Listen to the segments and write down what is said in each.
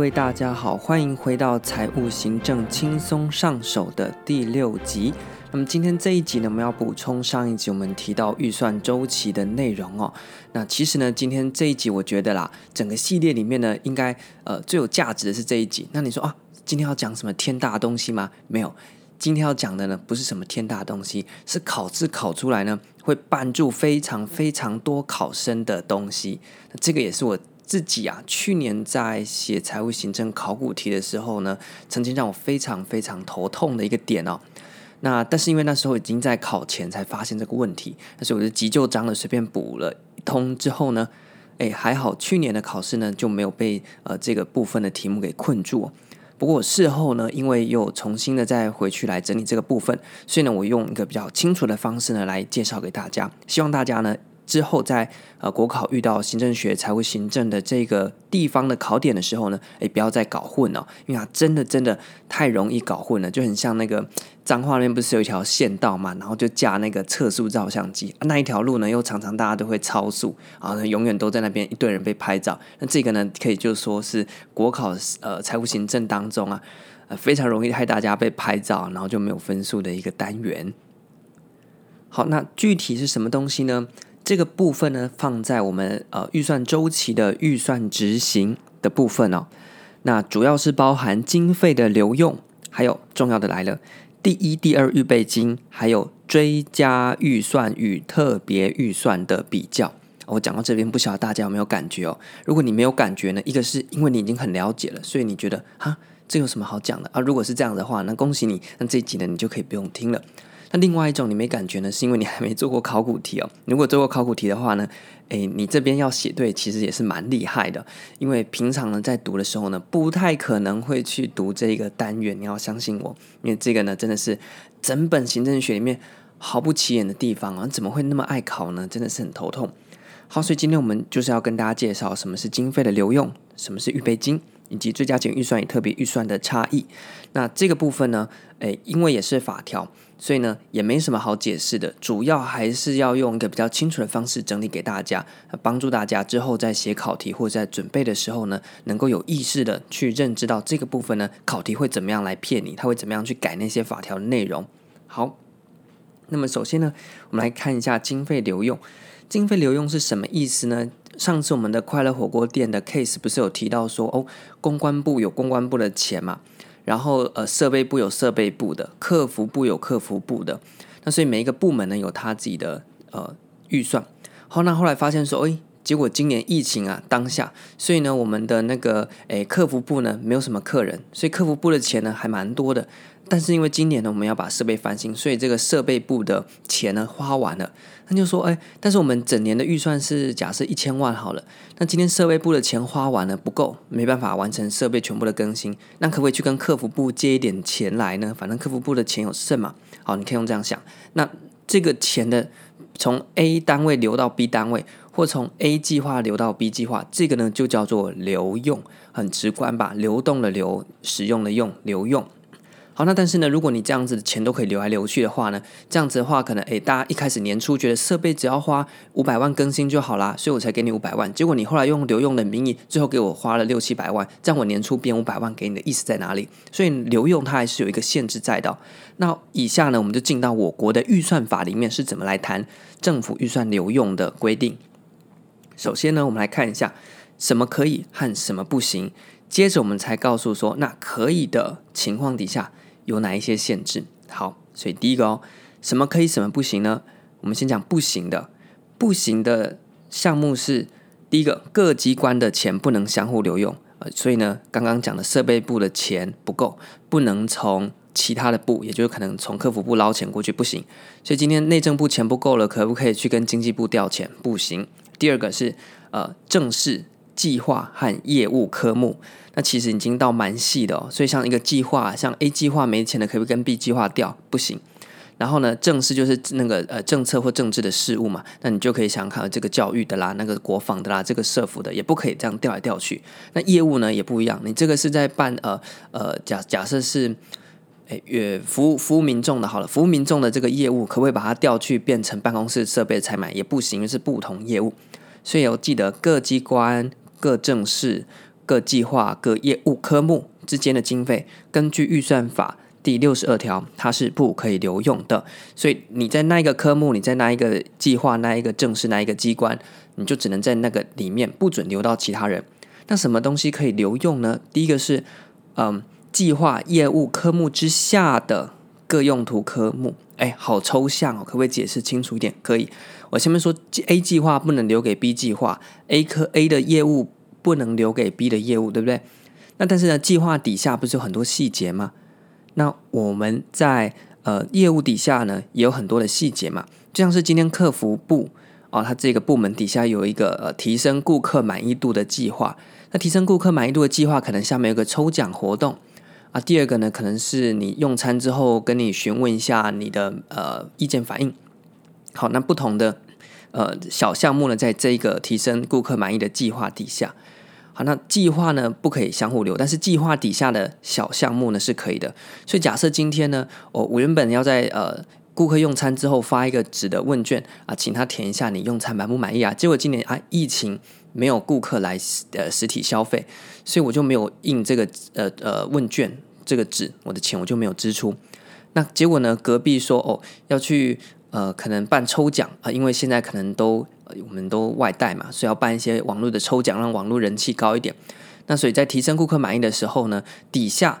各位大家好，欢迎回到财务行政轻松上手的第6集。那么今天这一集呢，我们要补充上一集我们提到预算周期的内容哦。那其实呢，今天这一集我觉得啦，整个系列里面呢，应该最有价值的是这一集。那你说啊，今天要讲什么天大的东西吗？没有，今天要讲的呢，不是什么天大的东西，是考试考出来呢，会绊住非常非常多考生的东西。那这个也是我自己啊，去年在写财务行政考古题的时候呢，曾经让我非常非常头痛的一个点哦。那但是因为那时候已经在考前才发现这个问题，所以我就急救章的随便补了一通之后呢，还好去年的考试呢就没有被这个部分的题目给困住哦。不过我事后呢，因为又重新的再回去来整理这个部分，所以呢，我用一个比较清楚的方式呢来介绍给大家，希望大家呢之后在国考遇到行政学、财务行政的这个地方的考点的时候呢，不要再搞混哦，因为它真的太容易搞混了，就很像那个彰化那边不是有一条县道嘛，然后就架那个测速照相机，那一条路呢又常常大家都会超速，然后永远都在那边一堆人被拍照。那这个呢可以就说是国考财务行政当中啊非常容易害大家被拍照，然后就没有分数的一个单元。好，那具体是什么东西呢？这个部分呢放在我们预算周期的预算执行的部分哦。那主要是包含经费的留用，还有重要的来了，第一、第二预备金，还有追加预算与特别预算的比较。我讲到这边，不晓得大家有没有感觉哦？如果你没有感觉呢，一个是因为你已经很了解了，所以你觉得哈，这有什么好讲的啊？如果是这样的话，那恭喜你，那这一集呢你就可以不用听了。那另外一种你没感觉呢，是因为你还没做过考古题哦。如果做过考古题的话呢，你这边要写对其实也是蛮厉害的，因为平常呢在读的时候呢，不太可能会去读这个单元，你要相信我，因为这个呢真的是整本行政学里面毫不起眼的地方啊，怎么会那么爱考呢？真的是很头痛。好，所以今天我们就是要跟大家介绍什么是经费的留用，什么是预备金，以及追加预算与特别预算的差异。那这个部分呢，因为也是法条，所以呢也没什么好解释的，主要还是要用一个比较清楚的方式整理给大家，帮助大家之后在写考题或者在准备的时候呢，能够有意识的去认知到这个部分呢，考题会怎么样来骗你，它会怎么样去改那些法条的内容。好，那么首先呢，我们来看一下经费留用。经费留用是什么意思呢？上次我们的快乐火锅店的 case 不是有提到说公关部有公关部的钱嘛，然后设备部有设备部的，客服部有客服部的，那所以每一个部门呢有他自己的预算。好，那后来发现说结果今年疫情啊当下，所以呢我们的那个客服部呢没有什么客人，所以客服部的钱呢还蛮多的，但是因为今年呢我们要把设备翻新，所以这个设备部的钱呢花完了。那就说但是我们整年的预算是假设1000万好了，那今天设备部的钱花完了不够，没办法完成设备全部的更新，那可不可以去跟客服部借一点钱来呢？反正客服部的钱有剩嘛。好，你可以用这样想，那这个钱的从 A 单位流到 B 单位，或从 A 计划流到 B 计划，这个呢就叫做流用，很直观吧，流动的流，使用的用，流用。好，那但是呢，如果你这样子的钱都可以流来流去的话呢，这样子的话可能大家一开始年初觉得设备只要花500万更新就好啦，所以我才给你500万，结果你后来用流用的名义最后给我花了600-700万，这样我年初变500万给你的意思在哪里？所以流用它还是有一个限制在的。那以下呢我们就进到我国的预算法里面是怎么来谈政府预算流用的规定。首先呢我们来看一下什么可以和什么不行，接着我们才告诉说那可以的情况底下有哪一些限制。好，所以第一个什么可以什么不行呢？我们先讲不行的。不行的项目是第一个，各机关的钱不能相互留用，所以呢刚刚讲的设备部的钱不够，不能从其他的部，也就是可能从客服部捞钱过去，不行。所以今天内政部钱不够了，可不可以去跟经济部调钱？不行。第二个是正式计划和业务科目，那其实已经到蛮细的所以像一个计划，像 A 计划没钱的可不可以跟 B 计划调？不行。然后呢正式就是那个政策或政治的事务嘛，那你就可以想看这个教育的啦，那个国防的啦，这个社福的，也不可以这样调来调去。那业务呢也不一样，你这个是在办假设是服务民众的好了，服务民众的这个业务可不可以把它调去变成办公室设备采买？也不行，因为是不同业务。所以要记得各机关、各正式、各计划各业务科目之间的经费，根据预算法第62条它是不可以留用的。所以你在那一个科目，你在那一个计划，那一个正式，那一个机关，你就只能在那个里面，不准留到其他人。那什么东西可以留用呢？第一个是计划业务科目之下的各用途科目。好抽象哦，可不可以解释清楚一点？可以。我前面说 A 计划不能留给 B 计划， A 的业务不能留给 B 的业务，对不对？那但是呢，计划底下不是有很多细节吗？那我们在业务底下呢也有很多的细节嘛，就像是今天客服部它这个部门底下有一个提升顾客满意度的计划。那提升顾客满意度的计划可能下面有个抽奖活动啊，第二个呢可能是你用餐之后跟你询问一下你的意见反应。好，那不同的小项目呢在这个提升顾客满意的计划底下。好，那计划呢不可以相互留，但是计划底下的小项目呢是可以的。所以假设今天呢我原本要在顾客用餐之后发一个纸的问卷啊，请他填一下你用餐满不满意啊。结果今年疫情没有顾客来实体消费，所以我就没有印这个问卷这个纸，我的钱我就没有支出。那结果呢，隔壁说要去可能办抽奖啊，因为现在可能都我们都外带嘛，所以要办一些网络的抽奖，让网络人气高一点。那所以在提升顾客满意的时候呢，底下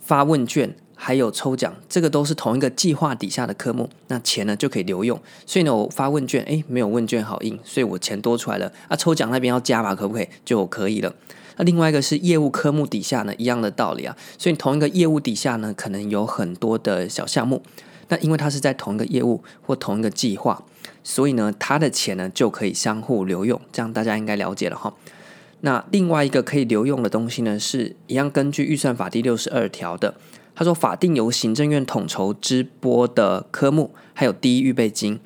发问卷还有抽奖，这个都是同一个计划底下的科目，那钱呢就可以留用。所以呢，我发问卷，没有问卷好印，所以我钱多出来了。抽奖那边要加嘛，可不可以？就可以了。那另外一个是业务科目底下呢，一样的道理啊。所以同一个业务底下呢，可能有很多的小项目。那因为它是在同一个业务或同一个计划，所以呢，它的钱呢就可以相互留用。这样大家应该了解了哈。那另外一个可以留用的东西呢，是一样根据预算法第62条的。他说法定由行政院统筹支拨的科目还有第一预备金。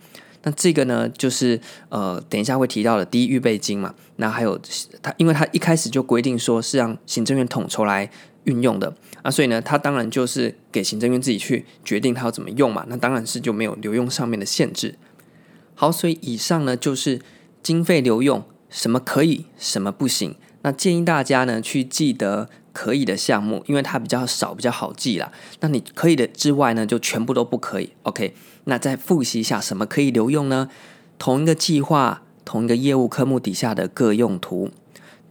那这个呢就是等一下会提到的第一预备金嘛。那还有因为他一开始就规定说是让行政院统筹来运用的啊，所以呢他当然就是给行政院自己去决定他要怎么用嘛，那当然是就没有留用上面的限制。好，所以以上呢就是经费留用，什么可以什么不行。那建议大家呢去记得可以的项目，因为它比较少比较好记啦。那你可以的之外呢就全部都不可以。 OK， 那再复习一下什么可以留用呢？同一个计划同一个业务科目底下的各用途。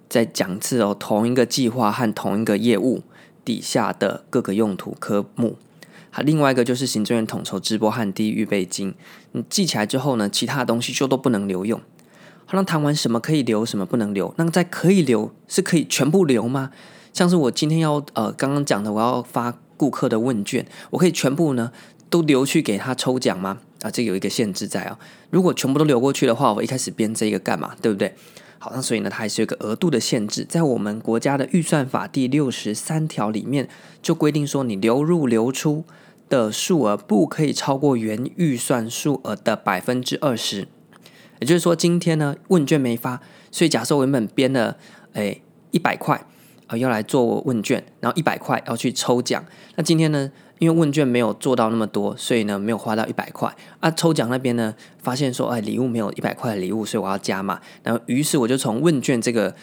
再讲一次哦，同一个计划和同一个业务底下的各个用途科目。另外一个就是行政院统筹支拨和第一预备金。你记起来之后呢，其他的东西就都不能留用。好，那谈完什么可以留什么不能留，那在可以留是可以全部留吗？像是我今天要刚刚讲的，我要发顾客的问卷，我可以全部呢都留去给他抽奖吗？这有一个限制在啊。如果全部都留过去的话，我一开始编这个干嘛，对不对？好，那所以呢，它还是有一个额度的限制，在我们国家的预算法第63条里面就规定说，你流入流出的数额不可以超过原预算数额的 20%。 也就是说，今天呢问卷没发，所以假设我原本编了100块要来做问卷，然后100块要去抽奖。那今天呢，因为问卷没有做到那么多，所以呢没有花到100块啊。抽奖那边呢发现说礼物没有100块的礼物，所以我要加码。然后于是我就从问卷这个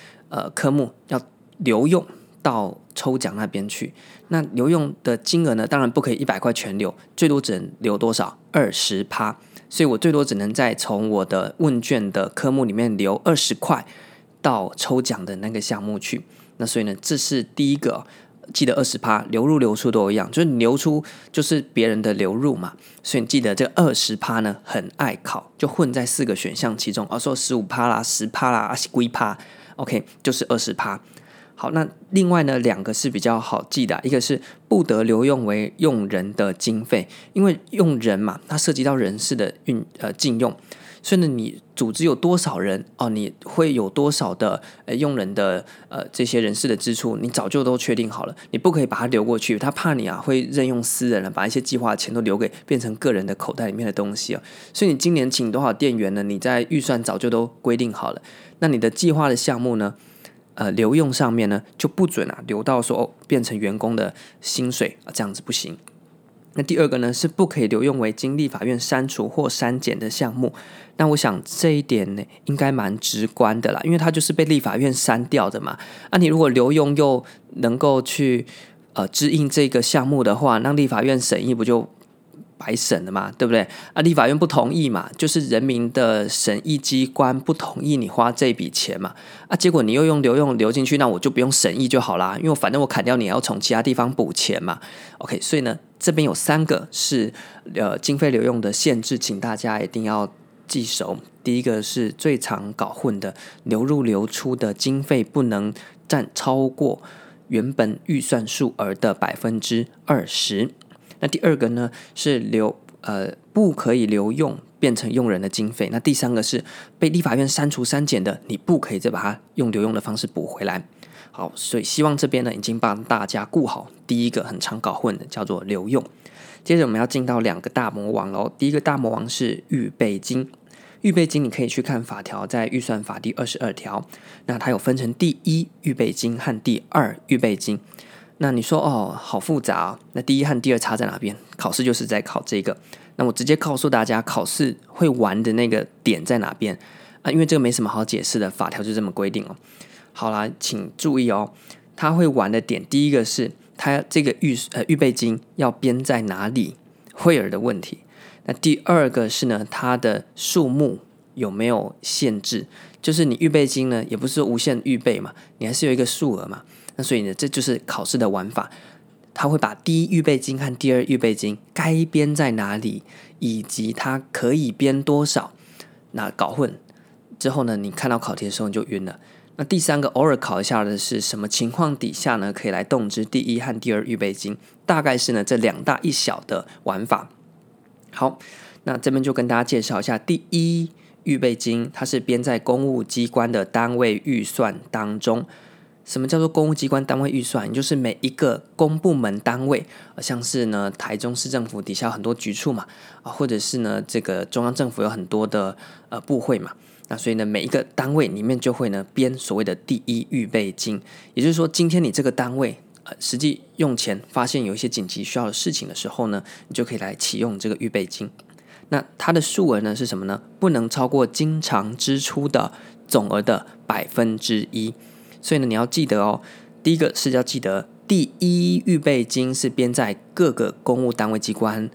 科目要留用到抽奖那边去。那留用的金额呢，当然不可以100块全留，最多只能留多少 20%。 所以我最多只能再从我的问卷的科目里面留20块到抽奖的那个项目去。那所以呢，这是第一个，记得 20%， 流入流出都一样，就是你流出就是别人的流入嘛，所以你记得这 20% 呢很爱考，就混在4个选项其中，说 15% 啦 10% 啦 10%， OK， 就是 20%。 好，那另外呢两个是比较好记的，一个是不得留用为用人的经费，因为用人嘛，它涉及到人事的禁用，所以呢，你组织有多少人你会有多少的用人的这些人事的支出，你早就都确定好了，你不可以把它留过去，他怕你会任用私人了，把一些计划的钱都留给变成个人的口袋里面的东西啊。所以你今年请多少店员呢？你在预算早就都规定好了，那你的计划的项目呢，留用上面呢就不准留到说变成员工的薪水这样子不行。那第二个呢，是不可以留用为经立法院删除或删减的项目。那我想这一点呢，应该蛮直观的啦，因为它就是被立法院删掉的嘛。那你如果留用又能够去支应这个项目的话，让立法院审议不就白审了嘛，对不对？啊，立法院不同意嘛，就是人民的审议机关不同意你花这笔钱嘛。啊，结果你又用留进去，那我就不用审议就好啦，因为反正我砍掉你，还要从其他地方补钱嘛。OK， 所以呢，这边有三个是经费留用的限制，请大家一定要记熟。第一个是最常搞混的，流入流出的经费不能占超过原本预算数额的 20%。那第二个呢是不可以留用变成用人的经费。那第三个是被立法院删除删减的，你不可以再把它用留用的方式补回来。好，所以希望这边呢已经帮大家顾好第一个很常搞混的叫做留用。接着我们要进到两个大魔王咯。第一个大魔王是预备金。预备金你可以去看法条，在预算法第22条，那它有分成第一预备金和第二预备金。那你说哦，好复杂哦，那第一和第二差在哪边？考试就是在考这个。那我直接告诉大家，考试会玩的那个点在哪边啊？因为这个没什么好解释的，法条就这么规定哦。好啦，请注意哦，他会玩的点，第一个是他这个预备金要编在哪里，惠尔的问题。那第二个是呢，它的数目有没有限制？就是你预备金呢，也不是无限预备嘛，你还是有一个数额嘛。那所以呢，这就是考试的玩法，他会把第一预备金和第二预备金该编在哪里，以及它可以编多少，那搞混之后呢，你看到考题的时候你就晕了。那第三个偶尔考一下的是什么情况底下呢，可以来动之第一和第二预备金，大概是呢这两大一小的玩法。好，那这边就跟大家介绍一下，第一预备金它是编在公务机关的单位预算当中。什么叫做公务机关单位预算？就是每一个公部门单位，像是呢台中市政府底下很多局处嘛，或者是呢这个中央政府有很多的部会嘛，那所以呢每一个单位里面就会呢编所谓的第一预备金，也就是说今天你这个单位实际用钱发现有一些紧急需要的事情的时候呢，你就可以来启用这个预备金。那它的数额呢是什么呢？不能超过经常支出的总额的 1%。所以呢，你要记得哦，第一个是要记得第一预备金是编在各个公务单位机关，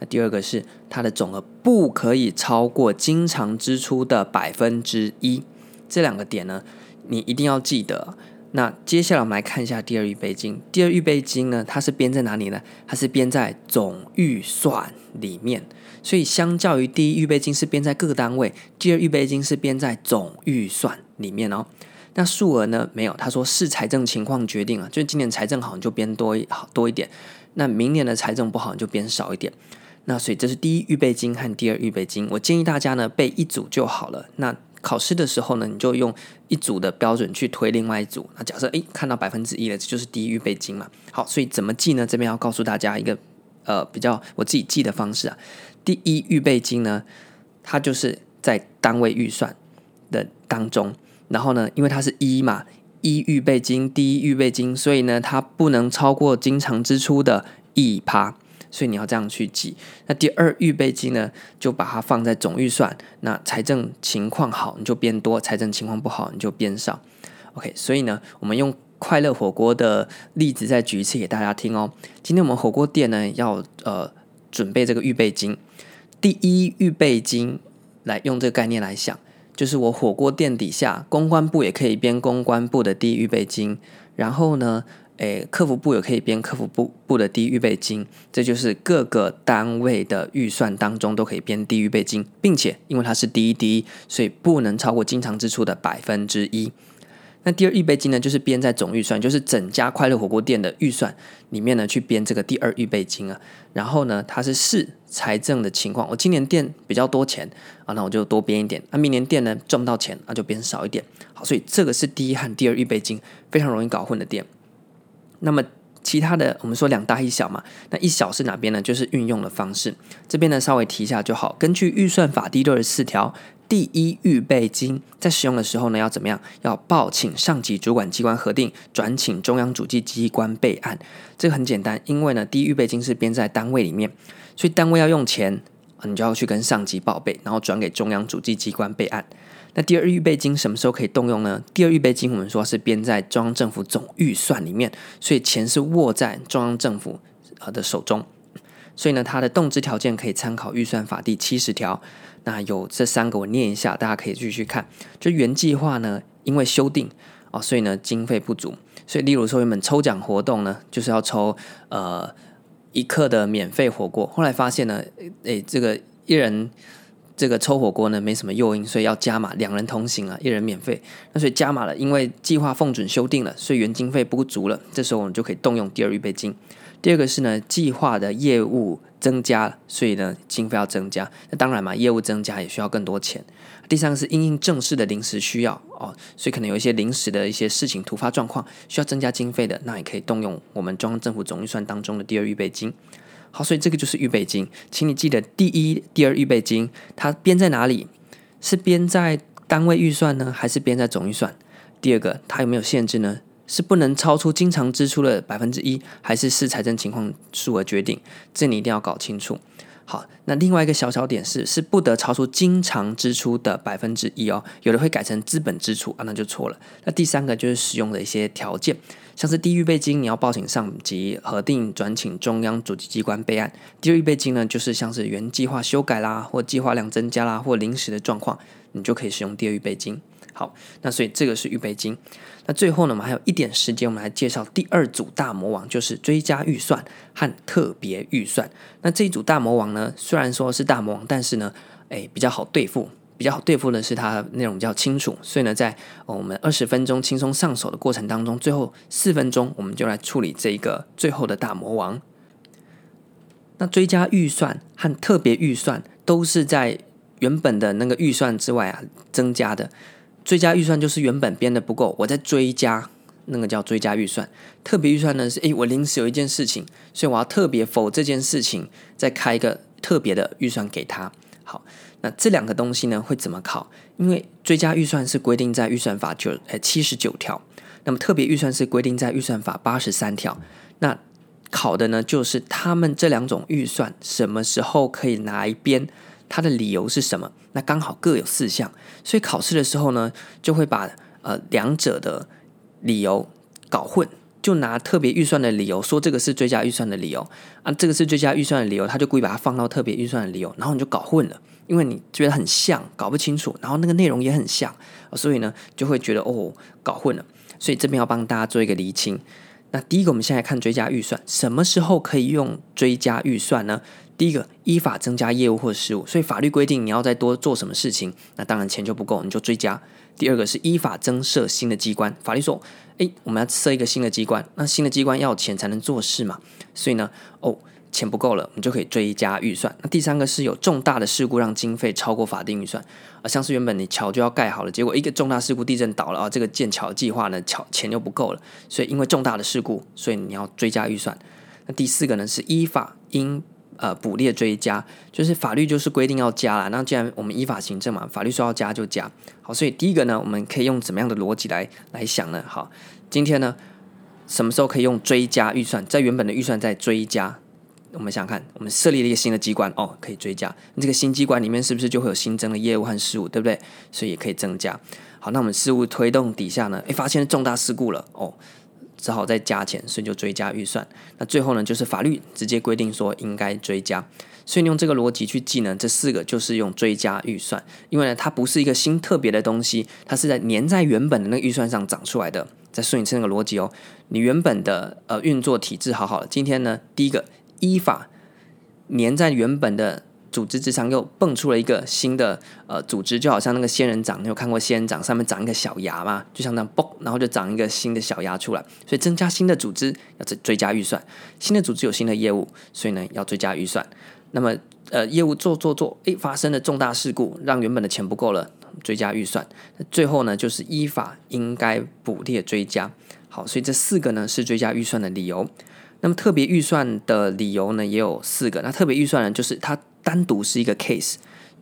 那第二个是它的总额不可以超过经常支出的 1%， 这两个点呢你一定要记得。那接下来我们来看一下第二预备金。第二预备金呢，它是编在哪里呢？它是编在总预算里面，所以相较于第一预备金是编在各个单位，第二预备金是编在总预算里面哦。那数额呢？没有，他说视财政情况决定了，就是今年财政好你就编多一点，那明年的财政不好你就编少一点。那所以这是第一预备金和第二预备金，我建议大家呢背一组就好了。那考试的时候呢，你就用一组的标准去推另外一组。那假设看到 1% 了，这就是第一预备金嘛。好，所以怎么记呢？这边要告诉大家一个比较我自己记的方式啊。第一预备金呢，它就是在单位预算的当中。然后呢，因为它是一嘛，一预备金，第一预备金，所以呢，它不能超过经常支出的 1%， 所以你要这样去记。那第二预备金呢，就把它放在总预算，那财政情况好你就编多，财政情况不好你就编少。OK， 所以呢，我们用快乐火锅的例子再举一次给大家听哦。今天我们火锅店呢要准备这个预备金，第一预备金来用这个概念来想。就是我火锅店底下公关部也可以编公关部的第一预备金，然后呢客服部也可以编客服部的第一预备金，这就是各个单位的预算当中都可以编第一预备金，并且因为它是第一，所以不能超过经常支出的 1%。 那第二预备金呢，就是编在总预算，就是整家快乐火锅店的预算里面呢去编这个第二预备金啊。然后呢，它是视财政的情况，我今年店比较多钱啊，那我就多编一点；明年店呢赚不到钱，那就编少一点。好，所以这个是第一和第二预备金非常容易搞混的点。那么其他的我们说两大一小嘛，那一小是哪边呢？就是运用的方式，这边呢稍微提一下就好。根据预算法第64条第一预备金在使用的时候呢，要怎么样？要报请上级主管机关核定，转请中央主计机关备案。这个很简单，因为呢，第一预备金是编在单位里面，所以单位要用钱，你就要去跟上级报备，然后转给中央主计机关备案。那第二预备金什么时候可以动用呢？第二预备金我们说是编在中央政府总预算里面，所以钱是握在中央政府的手中。所以呢，它的动支条件可以参考预算法第70条。那有这三个我念一下，大家可以继续看。就原计划呢，因为修订所以呢经费不足，所以例如说原本抽奖活动呢，就是要抽1克的免费火锅，后来发现呢，这个一人这个抽火锅呢没什么诱因，所以要加码两人同行啊，一人免费。那所以加码了，因为计划奉准修订了，所以原经费不足了，这时候我们就可以动用第二预备金。第二个是呢，计划的业务增加了，所以呢经费要增加。那当然嘛，业务增加也需要更多钱。第三个是因应正式的临时需要所以可能有一些临时的一些事情突发状况需要增加经费的，那也可以动用我们中央政府总预算当中的第二预备金。好，所以这个就是预备金，请你记得第一、第二预备金它编在哪里？是编在单位预算呢，还是编在总预算？第二个，它有没有限制呢？是不能超出经常支出的 1%， 还是视财政情况数额决定？这你一定要搞清楚。好，那另外一个小小点是不得超出经常支出的 1% 有的会改成资本支出那就错了。那第三个就是使用的一些条件，像是第一预备金你要报请上级核定，转请中央主计机关备案。第二预备金呢，就是像是原计划修改啦，或计划量增加啦，或临时的状况，你就可以使用第二预备金。好，那所以这个是预备金。那最后呢，我们还有一点时间，我们来介绍第二组大魔王，就是追加预算和特别预算。那这一组大魔王呢，虽然说是大魔王，但是呢，比较好对付。比较好对付的是它内容比较清楚，所以呢，在我们20分钟轻松上手的过程当中，最后4分钟我们就来处理这一个最后的大魔王。那追加预算和特别预算都是在原本的那个预算之外增加的。追加预算就是原本编的不够，我在追加，那个叫追加预算。特别预算呢是我临时有一件事情，所以我要特别否这件事情，再开一个特别的预算给他。好，那这两个东西呢会怎么考？因为追加预算是规定在预算法79条，那么特别预算是规定在预算法83条。那考的呢就是他们这两种预算什么时候可以拿一边，它的理由是什么？那刚好各有4项，所以考试的时候呢，就会把两者的理由搞混，就拿特别预算的理由说这个是追加预算的理由这个是追加预算的理由，他就故意把它放到特别预算的理由，然后你就搞混了，因为你觉得很像，搞不清楚，然后那个内容也很像，所以呢就会觉得搞混了，所以这边要帮大家做一个厘清。那第一个，我们先来看追加预算，什么时候可以用追加预算呢？第一个，依法增加业务或事务，所以法律规定你要再多做什么事情，那当然钱就不够，你就追加。第二个是依法增设新的机关，法律说，我们要设一个新的机关，那新的机关要钱才能做事嘛，所以呢，钱不够了，我们就可以追加预算。那第三个是有重大的事故让经费超过法定预算，像是原本你桥就要盖好了，结果一个重大事故，地震倒了这个建桥计划呢，钱又不够了，所以因为重大的事故，所以你要追加预算。那第四个呢是依法应补列追加，就是法律就是规定要加啦，那既然我们依法行政嘛，法律说要加就加。好，所以第一个呢，我们可以用怎么样的逻辑来想呢？好，今天呢，什么时候可以用追加预算，在原本的预算再追加？我们想看，我们设立了一个新的机关可以追加，这个新机关里面是不是就会有新增的业务和事务，对不对？所以也可以增加。好，那我们事务推动底下呢，发现重大事故了只好再加钱，所以就追加预算。那最后呢，就是法律直接规定说应该追加，所以你用这个逻辑去记呢，这4个就是用追加预算，因为呢它不是一个新特别的东西，它是在粘在原本的那个预算上长出来的。再顺一次那个逻辑你原本的运作体制好好了，今天呢第一个依法粘在原本的组织之上，又蹦出了一个新的组织，就好像那个仙人掌，你有看过仙人掌上面长一个小芽嘛？就像那样嘣，然后就长一个新的小芽出来。所以增加新的组织要追加预算，新的组织有新的业务，所以呢要追加预算。那么业务做，发生了重大事故，让原本的钱不够了，追加预算。最后呢就是依法应该补列追加。好，所以这4个呢是追加预算的理由。那么特别预算的理由呢也有4个，那特别预算呢就是它单独是一个 case，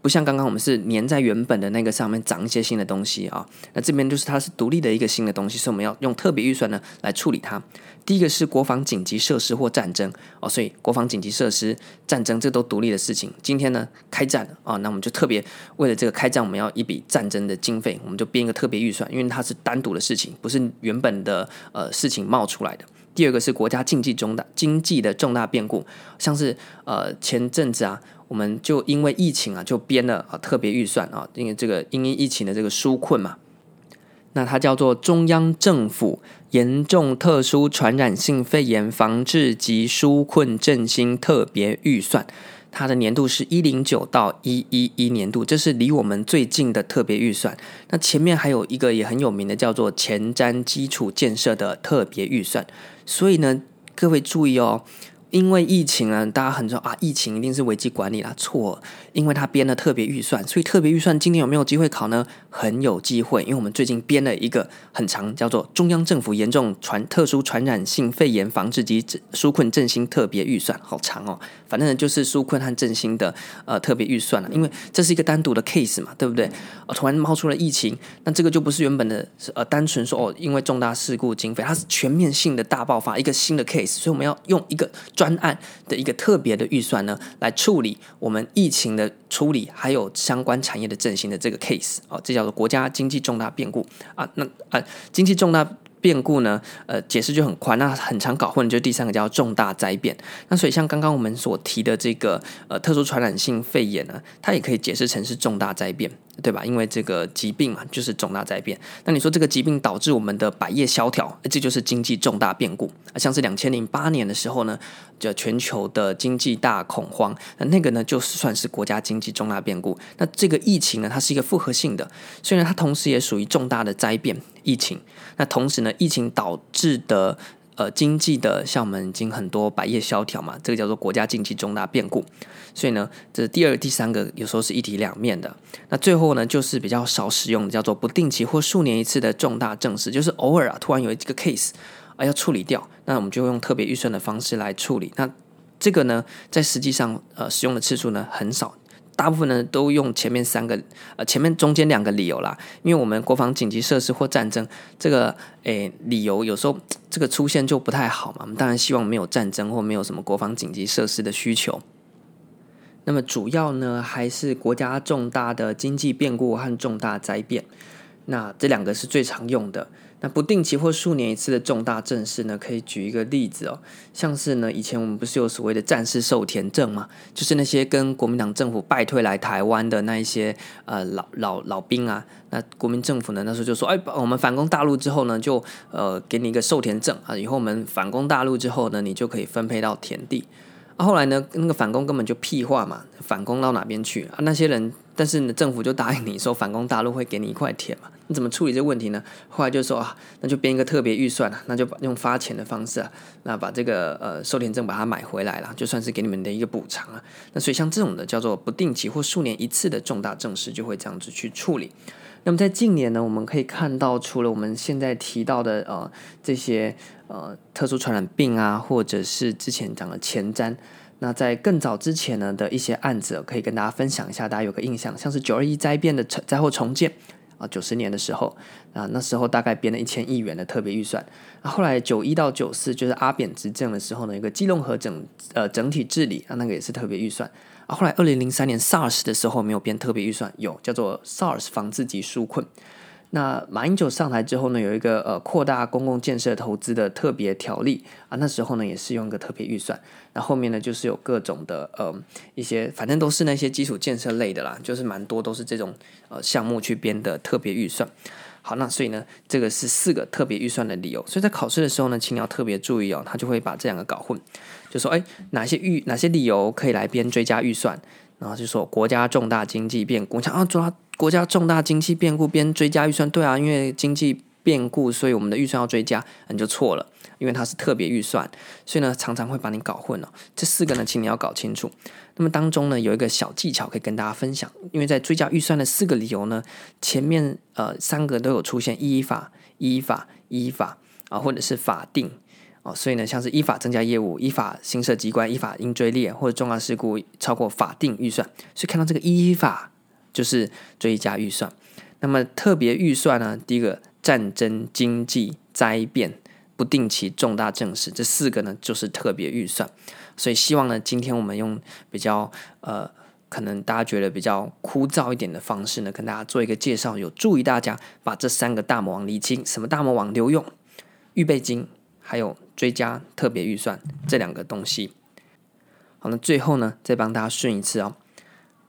不像刚刚我们是粘在原本的那个上面长一些新的东西啊、哦。那这边就是它是独立的一个新的东西，所以我们要用特别预算呢来处理它。第一个是国防紧急设施或战争哦，所以国防紧急设施、战争这都独立的事情。今天呢开战啊、哦，那我们就特别为了这个开战，我们要一笔战争的经费，我们就编一个特别预算，因为它是单独的事情，不是原本的事情冒出来的。第二个是国家经济的重大变故，像是前阵子啊，我们就因为疫情啊，就编了特别预算啊，因为这个因应疫情的这个纾困嘛，那它叫做中央政府严重特殊传染性肺炎防治及纾困振兴特别预算。它的年度是109到111年度，这是离我们最近的特别预算。那前面还有一个也很有名的叫做前瞻基础建设的特别预算。所以呢，各位注意哦，因为疫情呢，大家很说啊，疫情一定是危机管理啦，错，因为它编了特别预算，所以特别预算今年有没有机会考呢？很有机会，因为我们最近编了一个很长，叫做中央政府严重特殊传染性肺炎防治及纾困振兴特别预算，好长哦。反正就是纾困和振兴的特别预算了，因为这是一个单独的 case 嘛，对不对？突然冒出了疫情，那这个就不是原本的单纯说哦，因为重大事故经费，它是全面性的大爆发，一个新的 case， 所以我们要用一个专案的一个特别的预算呢，来处理我们疫情的处理，还有相关产业的振兴的这个 case 哦，这叫国家经济重大变故啊，那经济重大变故呢，解释就很宽，那很常搞混，就第三个叫重大灾变。那所以像刚刚我们所提的这个特殊传染性肺炎呢，它也可以解释成是重大灾变，对吧？因为这个疾病嘛，就是重大灾变。那你说这个疾病导致我们的百业萧条，这就是经济重大变故。像是2008年的时候呢，就全球的经济大恐慌，那个呢就算是国家经济重大变故。那这个疫情呢，它是一个复合性的，所以呢它同时也属于重大的灾变疫情。那同时呢，疫情导致的经济的，像我们已经很多百业萧条嘛，这个叫做国家经济重大变故。所以呢，这第二、第三个有时候是一体两面的。那最后呢，就是比较少使用的，叫做不定期或数年一次的重大政事，就是偶尔啊，突然有一个 case 啊要处理掉，那我们就用特别预算的方式来处理。那这个呢，在实际上使用的次数呢很少。大部分呢都用前面中间两个理由啦，因为我们国防紧急设施或战争这个理由有时候这个出现就不太好嘛，我们当然希望没有战争或没有什么国防紧急设施的需求。那么主要呢还是国家重大的经济变故和重大灾变，那这两个是最常用的。那不定期或数年一次的重大政事呢，可以举一个例子哦，像是呢以前我们不是有所谓的战士受田证嘛，就是那些跟国民党政府败退来台湾的那一些老兵啊，那国民政府呢那时候就说，哎，我们反攻大陆之后呢，就给你一个受田证啊，以后我们反攻大陆之后呢，你就可以分配到田地。啊，后来呢，那个反攻根本就屁话嘛，反攻到哪边去啊？那些人，但是呢政府就答应你说反攻大陆会给你一块田嘛，你怎么处理这个问题呢？后来就说啊，那就编一个特别预算啊，那就用发钱的方式啊，那把这个受田证把它买回来了，就算是给你们的一个补偿啊。那所以像这种的叫做不定期或数年一次的重大政事，就会这样子去处理。那么在近年呢，我们可以看到，除了我们现在提到的这些特殊传染病啊，或者是之前讲的前瞻，那在更早之前呢的一些案子，可以跟大家分享一下，大家有个印象，像是921灾变的灾后重建啊，90年的时候啊，那时候大概编了1000亿元的特别预算。啊，后来91到94就是阿扁执政的时候呢，有个基隆河整体治理啊，那个也是特别预算。啊，后来2003年 SARS 的时候没有编特别预算，有叫做 SARS 防治及纾困。那马英九上台之后呢，有一个扩大公共建设投资的特别条例啊，那时候呢也是用一个特别预算。那后面呢就是有各种的一些，反正都是那些基础建设类的啦，就是蛮多都是这种项目去编的特别预算。好，那所以呢，这个是4个特别预算的理由，所以在考试的时候呢，请你要特别注意哦，他就会把这两个搞混，就说哪些理由可以来编追加预算，然后就说国家重大经济变故，我想啊，国家重大经济变故编追加预算，对啊，因为经济变故，所以我们的预算要追加，你就错了，因为它是特别预算，所以呢常常会把你搞混哦。这4个呢，请你要搞清楚。那么当中呢有一个小技巧可以跟大家分享，因为在追加预算的4个理由呢，前面3个都有出现依法啊，或者是法定哦，所以呢像是依法增加业务、依法新设机关、依法应追列或者重大事故超过法定预算，所以看到这个依法就是追加预算。那么特别预算呢，第一个战争、经济、灾变、不定期重大政事，这4个呢就是特别预算。所以希望呢，今天我们用比较可能大家觉得比较枯燥一点的方式呢，跟大家做一个介绍，有助于大家把这3个大魔王厘清。什么大魔王？留用、预备金，还有追加特别预算这2个东西。好，那最后呢，再帮大家顺一次哦。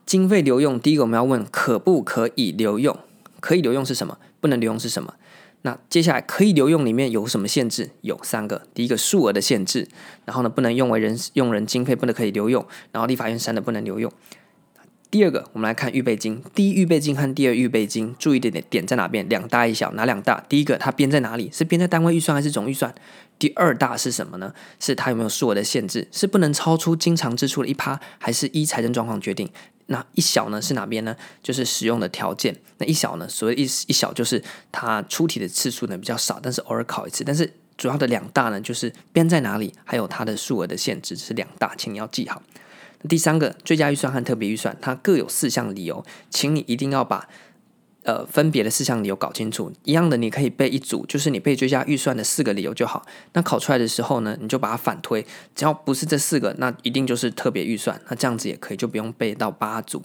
经费留用，第一个我们要问可不可以留用？可以留用是什么？不能留用是什么？那接下来可以留用里面有什么限制？有3个，第一个数额的限制，然后呢不能用人经费不能可以留用，然后立法院删的不能留用。第2个，我们来看预备金，第一预备金和第二预备金，注意点在哪边？2大1小，哪2大？第一个它编在哪里？是编在单位预算还是总预算？第2大是什么呢？是它有没有数额的限制？是不能超出经常支出的 1%， 还是依财政状况决定？那1小呢是哪边呢？就是使用的条件。那1小呢，所谓1小就是它出题的次数呢比较少，但是偶尔考一次。但是主要的2大呢，就是编在哪里，还有它的数额的限制，是2大，请你要记好。第3个，追加预算和特别预算，它各有4项理由，请你一定要把分别的4项理由搞清楚。一样的，你可以背一组，就是你背追加预算的4个理由就好。那考出来的时候呢，你就把它反推，只要不是这4个，那一定就是特别预算。那这样子也可以，就不用背到8组。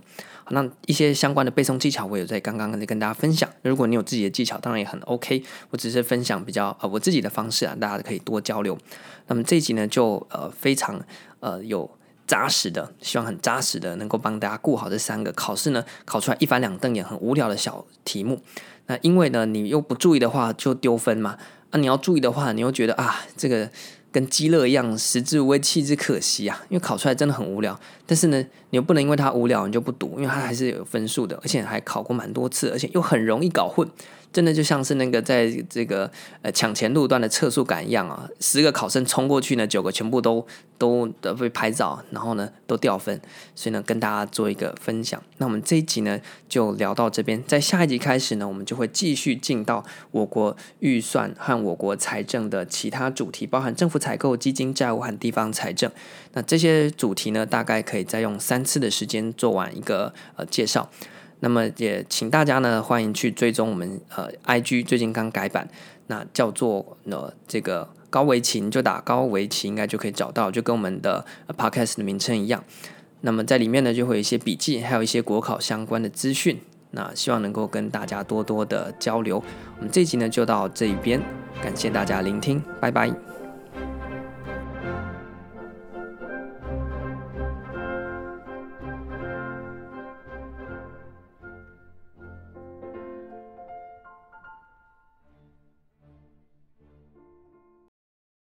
那一些相关的背诵技巧，我有在刚跟大家分享。如果你有自己的技巧，当然也很 OK。我只是分享比较我自己的方式啊，大家可以多交流。那么这一集呢，就非常有扎实的，希望很扎实的能够帮大家顾好这3个考试呢，考出来一翻两瞪眼很无聊的小题目。那因为呢你又不注意的话就丢分嘛，你要注意的话你又觉得这个跟鸡肋一样，食之无味弃之可惜啊，因为考出来真的很无聊。但是呢你又不能因为它无聊你就不读，因为它还是有分数的，而且还考过蛮多次，而且又很容易搞混。真的就像是那个在这个抢钱路段的测速感一样啊，10个考生冲过去呢，9个全部都被拍照，然后呢都掉分。所以呢跟大家做一个分享。那我们这一集呢就聊到这边，在下一集开始呢，我们就会继续进到我国预算和我国财政的其他主题，包含政府采购、基金、债务和地方财政。那这些主题呢，大概可以再用3次的时间做完一个介绍。那么也请大家呢，欢迎去追踪我们IG， 最近刚改版，那叫做这个高维奇，就打高维奇应该就可以找到，就跟我们的 podcast 的名称一样。那么在里面呢，就会有一些笔记，还有一些国考相关的资讯。那希望能够跟大家多多的交流。我们这一集呢就到这一边，感谢大家聆听，拜拜。